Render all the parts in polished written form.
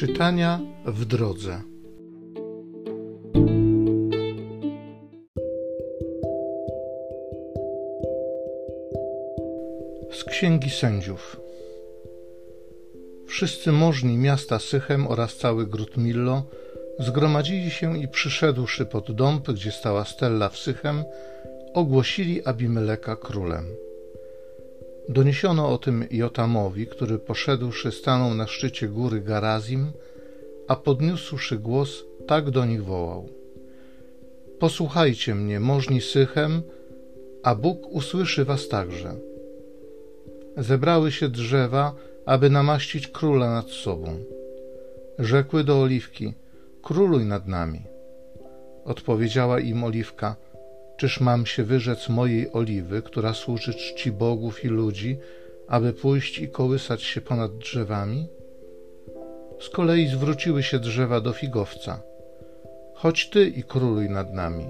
Czytania w drodze. Z Księgi Sędziów. Wszyscy możni miasta Sychem oraz cały gród Millo zgromadzili się i przyszedłszy pod dąb, gdzie stała stella w Sychem, ogłosili Abimeleka królem. Doniesiono o tym Jotamowi, który poszedłszy stanął na szczycie góry Garazim, a podniósłszy głos, tak do nich wołał: „Posłuchajcie mnie, możni Sychem, a Bóg usłyszy was także”. Zebrały się drzewa, aby namaścić króla nad sobą. Rzekły do oliwki: „Króluj nad nami”. Odpowiedziała im oliwka: „Czyż mam się wyrzec mojej oliwy, która służy czci bogów i ludzi, aby pójść i kołysać się ponad drzewami?” Z kolei zwróciły się drzewa do figowca: „Chodź ty i króluj nad nami”.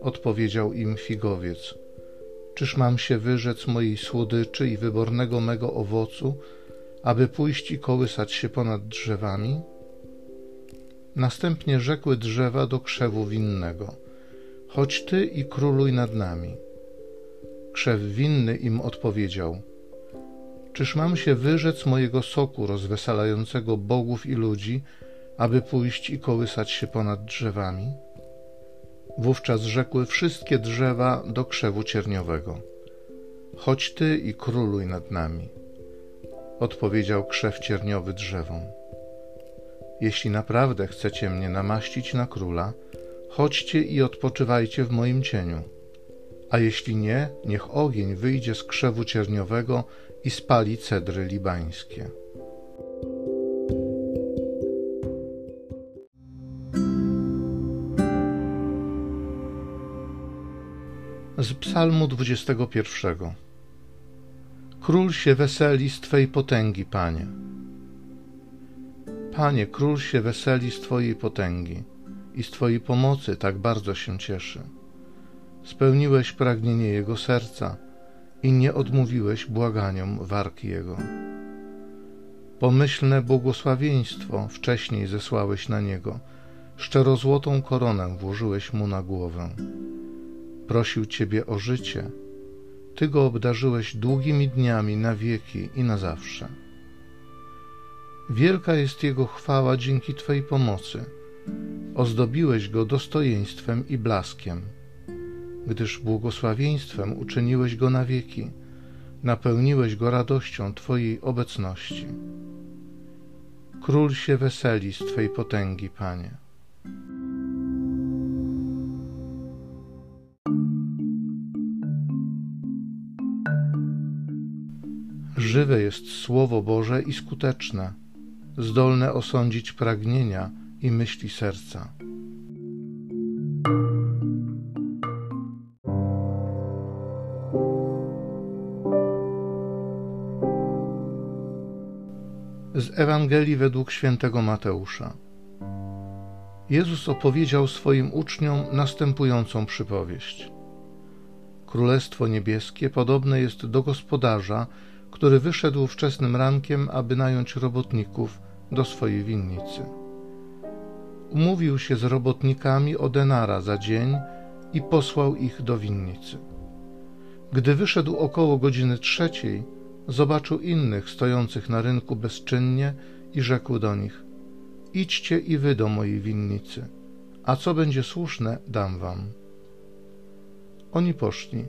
Odpowiedział im figowiec: „Czyż mam się wyrzec mojej słodyczy i wybornego mego owocu, aby pójść i kołysać się ponad drzewami?” Następnie rzekły drzewa do krzewu winnego: „Chodź ty i króluj nad nami”. Krzew winny im odpowiedział: „Czyż mam się wyrzec mojego soku rozweselającego bogów i ludzi, aby pójść i kołysać się ponad drzewami?” Wówczas rzekły wszystkie drzewa do krzewu cierniowego: „Chodź ty i króluj nad nami”. Odpowiedział krzew cierniowy drzewom: „Jeśli naprawdę chcecie mnie namaścić na króla, chodźcie i odpoczywajcie w moim cieniu, a jeśli nie, niech ogień wyjdzie z krzewu cierniowego i spali cedry libańskie”. Z Psalmu 21. Król się weseli z Twej potęgi, Panie. Panie, król się weseli z Twojej potęgi i z Twojej pomocy tak bardzo się cieszy. Spełniłeś pragnienie jego serca i nie odmówiłeś błaganiom wargi jego. Pomyślne błogosławieństwo wcześniej zesłałeś na niego, szczerozłotą koronę włożyłeś mu na głowę. Prosił Ciebie o życie, Ty go obdarzyłeś długimi dniami na wieki i na zawsze. Wielka jest jego chwała dzięki Twojej pomocy, ozdobiłeś go dostojeństwem i blaskiem, gdyż błogosławieństwem uczyniłeś go na wieki, napełniłeś go radością Twojej obecności. Król się weseli z Twej potęgi, Panie. Żywe jest Słowo Boże i skuteczne, zdolne osądzić pragnienia i myśli serca. Z Ewangelii według świętego Mateusza. Jezus opowiedział swoim uczniom następującą przypowieść: „Królestwo niebieskie podobne jest do gospodarza, który wyszedł wczesnym rankiem, aby nająć robotników do swojej winnicy. Umówił się z robotnikami o denara za dzień i posłał ich do winnicy. Gdy wyszedł około godziny 3:00, zobaczył innych stojących na rynku bezczynnie i rzekł do nich: „Idźcie i wy do mojej winnicy, a co będzie słuszne, dam wam”. Oni poszli.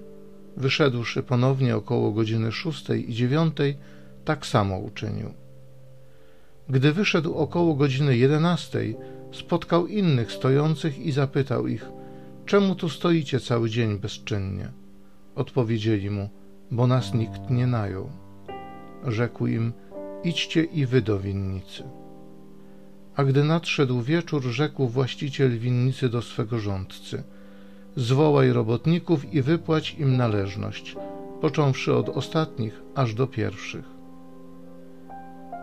Wyszedłszy ponownie około godziny 6:00 i 9:00, tak samo uczynił. Gdy wyszedł około godziny 11:00, spotkał innych stojących i zapytał ich: „Czemu tu stoicie cały dzień bezczynnie?” Odpowiedzieli mu: „Bo nas nikt nie najął”. Rzekł im: „Idźcie i wy do winnicy”. A gdy nadszedł wieczór, rzekł właściciel winnicy do swego rządcy: „Zwołaj robotników i wypłać im należność, począwszy od ostatnich aż do pierwszych”.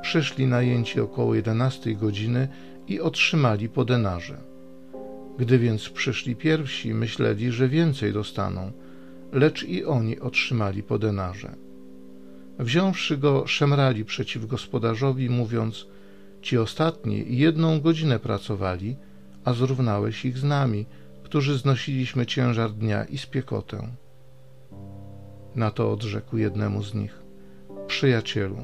Przyszli najęci około 11:00 i otrzymali po denarze. Gdy więc przyszli pierwsi, myśleli, że więcej dostaną, lecz i oni otrzymali po denarze. Wziąwszy go, szemrali przeciw gospodarzowi, mówiąc: Ci ostatni 1 godzinę pracowali, a zrównałeś ich z nami, którzy znosiliśmy ciężar dnia i spiekotę. Na to odrzekł jednemu z nich: Przyjacielu,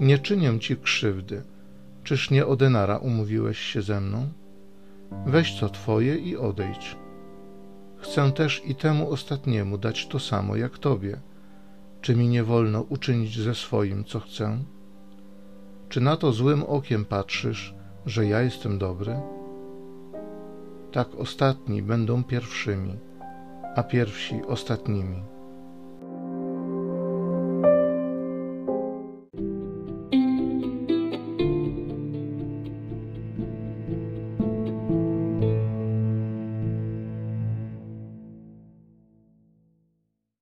nie czynię ci krzywdy. Czyż nie o denara umówiłeś się ze mną? Weź co twoje i odejdź. Chcę też i temu ostatniemu dać to samo jak tobie. Czy mi nie wolno uczynić ze swoim, co chcę? Czy na to złym okiem patrzysz, że ja jestem dobry? Tak ostatni będą pierwszymi, a pierwsi ostatnimi.